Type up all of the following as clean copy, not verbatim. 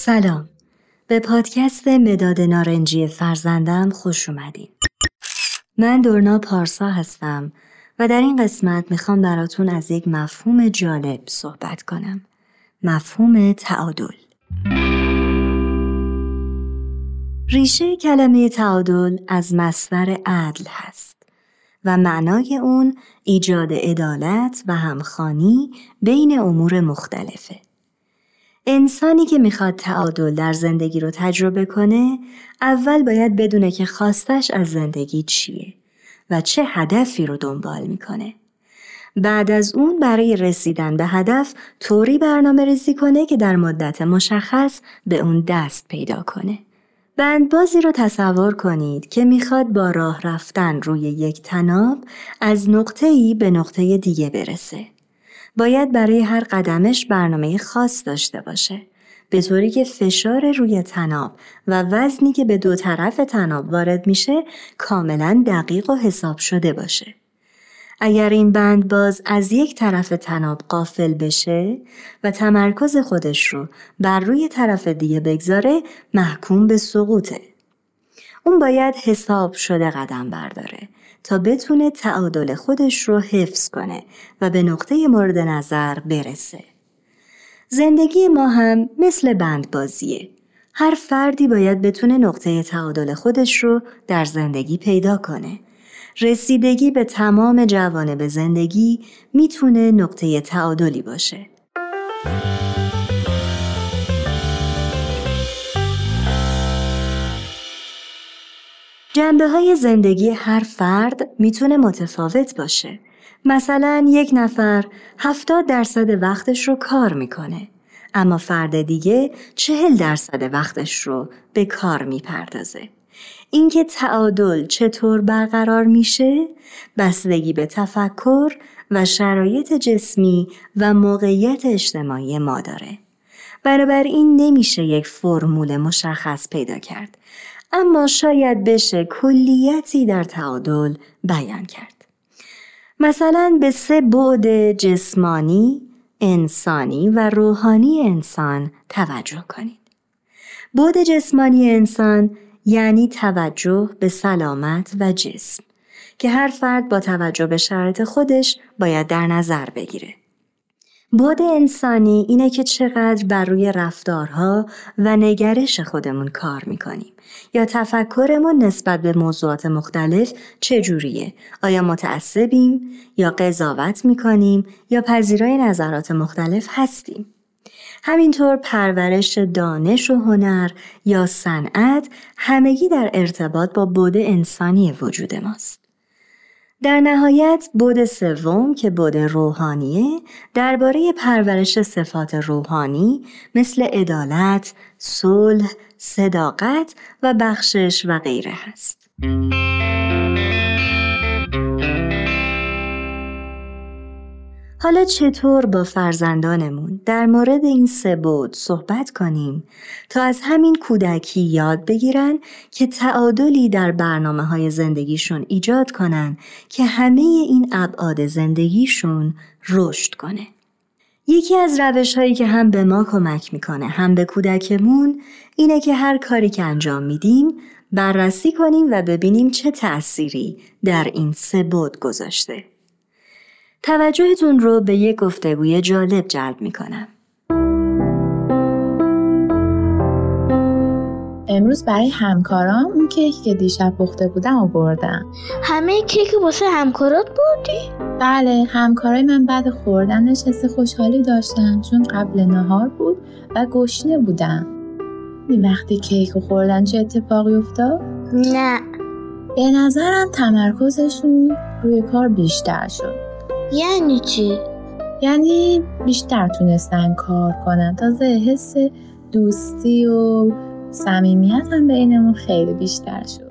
سلام، به پادکست مداد نارنجی فرزندم خوش اومدین. من دورنا پارسا هستم و در این قسمت میخوام براتون از یک مفهوم جالب صحبت کنم. مفهوم تعادل. ریشه کلمه تعادل از مصدر عدل هست و معنای اون ایجاد عدالت و همخوانی بین امور مختلفه. انسانی که میخواد تعادل در زندگی رو تجربه کنه، اول باید بدونه که خواستش از زندگی چیه و چه هدفی رو دنبال میکنه. بعد از اون برای رسیدن به هدف طوری برنامه ریزی کنه که در مدت مشخص به اون دست پیدا کنه. بندبازی رو تصور کنید که میخواد با راه رفتن روی یک طناب از نقطه‌ای به نقطه دیگه برسه. باید برای هر قدمش برنامه خاص داشته باشه، به طوری که فشار روی طناب و وزنی که به دو طرف طناب وارد میشه کاملا دقیق و حساب شده باشه. اگر این بندباز از یک طرف طناب غافل بشه و تمرکز خودش رو بر روی طرف دیگه بگذاره، محکوم به سقوطه. اون باید حساب شده قدم برداره تا بتونه تعادل خودش رو حفظ کنه و به نقطه مورد نظر برسه. زندگی ما هم مثل بندبازیه. هر فردی باید بتونه نقطه تعادل خودش رو در زندگی پیدا کنه. رسیدگی به تمام جوانب زندگی میتونه نقطه تعادلی باشه. جنبه‌های زندگی هر فرد میتونه متفاوت باشه. مثلا یک نفر 70% وقتش رو کار میکنه، اما فرد دیگه 40% وقتش رو به کار میپردازه. اینکه تعادل چطور برقرار میشه بستگی به تفکر و شرایط جسمی و موقعیت اجتماعی ما داره. بنابراین نمیشه یک فرمول مشخص پیدا کرد، اما شاید بشه کلیتی در تعادل بیان کرد. مثلا به 3 بعد جسمانی، انسانی و روحانی انسان توجه کنید. بعد جسمانی انسان یعنی توجه به سلامت و جسم که هر فرد با توجه به شرایط خودش باید در نظر بگیره. بعد انسانی اینه که چقدر بر روی رفتارها و نگرش خودمون کار میکنیم یا تفکرمون نسبت به موضوعات مختلف چجوریه؟ آیا متعصبیم یا قضاوت میکنیم یا پذیرای نظرات مختلف هستیم؟ همینطور پرورش دانش و هنر یا صنعت همگی در ارتباط با بعد انسانی وجود ماست. در نهایت بعد 3 که بعد روحانیه درباره پرورش صفات روحانی مثل عدالت، صلح، صداقت و بخشش و غیره هست. حالا چطور با فرزندانمون در مورد این 3 بعد صحبت کنیم تا از همین کودکی یاد بگیرن که تعادلی در برنامه‌های زندگیشون ایجاد کنن که همه این ابعاد زندگیشون رشد کنه. یکی از روش‌هایی که هم به ما کمک میکنه هم به کودکمون اینه که هر کاری که انجام میدیم بررسی کنیم و ببینیم چه تأثیری در این 3 بعد گذاشته. توجهتون رو به یک گفتگوی جالب جلب میکنم. امروز برای همکارام اون کیکی که دیشب پخته بودم آوردم. همه کیک واسه همکارات بردی؟ بله، همکارای من بعد خوردنش حس خوشحالی داشتن چون قبل نهار بود و گشنه بودن. این وقتی کیک خوردن چه اتفاقی افتاد؟ نه. به نظرم تمرکزشون روی کار بیشتر شد. یعنی چی؟ یعنی بیشتر تونستن کار کنن. تازه حس دوستی و صمیمیت هم بینمون خیلی بیشتر شد.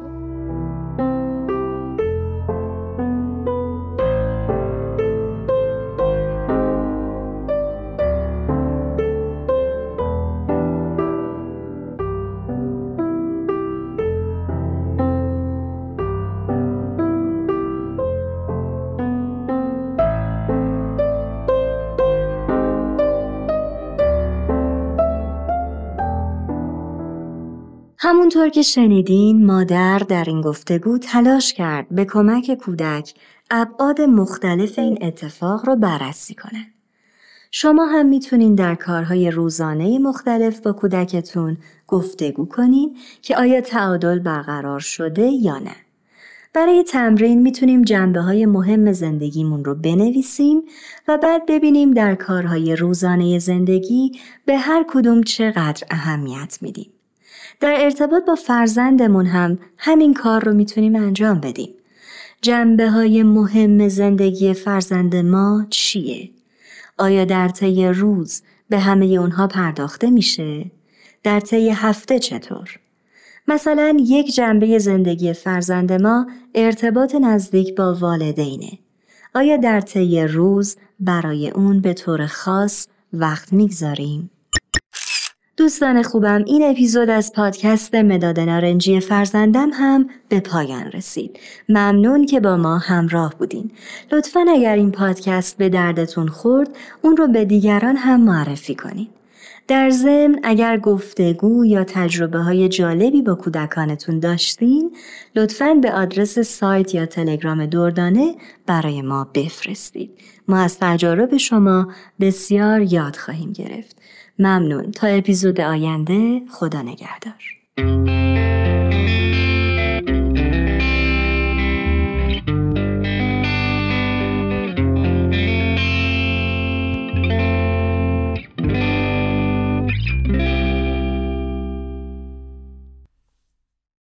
همونطور که شنیدین، مادر در این گفتگو تلاش کرد به کمک کودک ابعاد مختلف این اتفاق رو بررسی کنند. شما هم میتونین در کارهای روزانه مختلف با کودکتون گفتگو کنین که آیا تعادل برقرار شده یا نه. برای تمرین میتونیم جنبه‌های مهم زندگیمون رو بنویسیم و بعد ببینیم در کارهای روزانه زندگی به هر کدوم چقدر اهمیت میدیم. در ارتباط با فرزندمون هم همین کار رو میتونیم انجام بدیم. جنبه‌های مهم زندگی فرزند ما چیه؟ آیا در طی روز به همه اونها پرداخته میشه؟ در طی هفته چطور؟ مثلا یک جنبه زندگی فرزند ما ارتباط نزدیک با والدینه. آیا در طی روز برای اون به طور خاص وقت میگذاریم؟ دوستان خوبم، این اپیزود از پادکست مداد نارنجی فرزندم هم به پایان رسید. ممنون که با ما همراه بودین. لطفاً اگر این پادکست به دردتون خورد، اون رو به دیگران هم معرفی کنین. در ضمن اگر گفتگو یا تجربه‌های جالبی با کودکانتون داشتین، لطفاً به آدرس سایت یا تلگرام دردانه برای ما بفرستید. ما از تجارب شما بسیار یاد خواهیم گرفت. ممنون. تا اپیزود آینده، خدا نگهدار.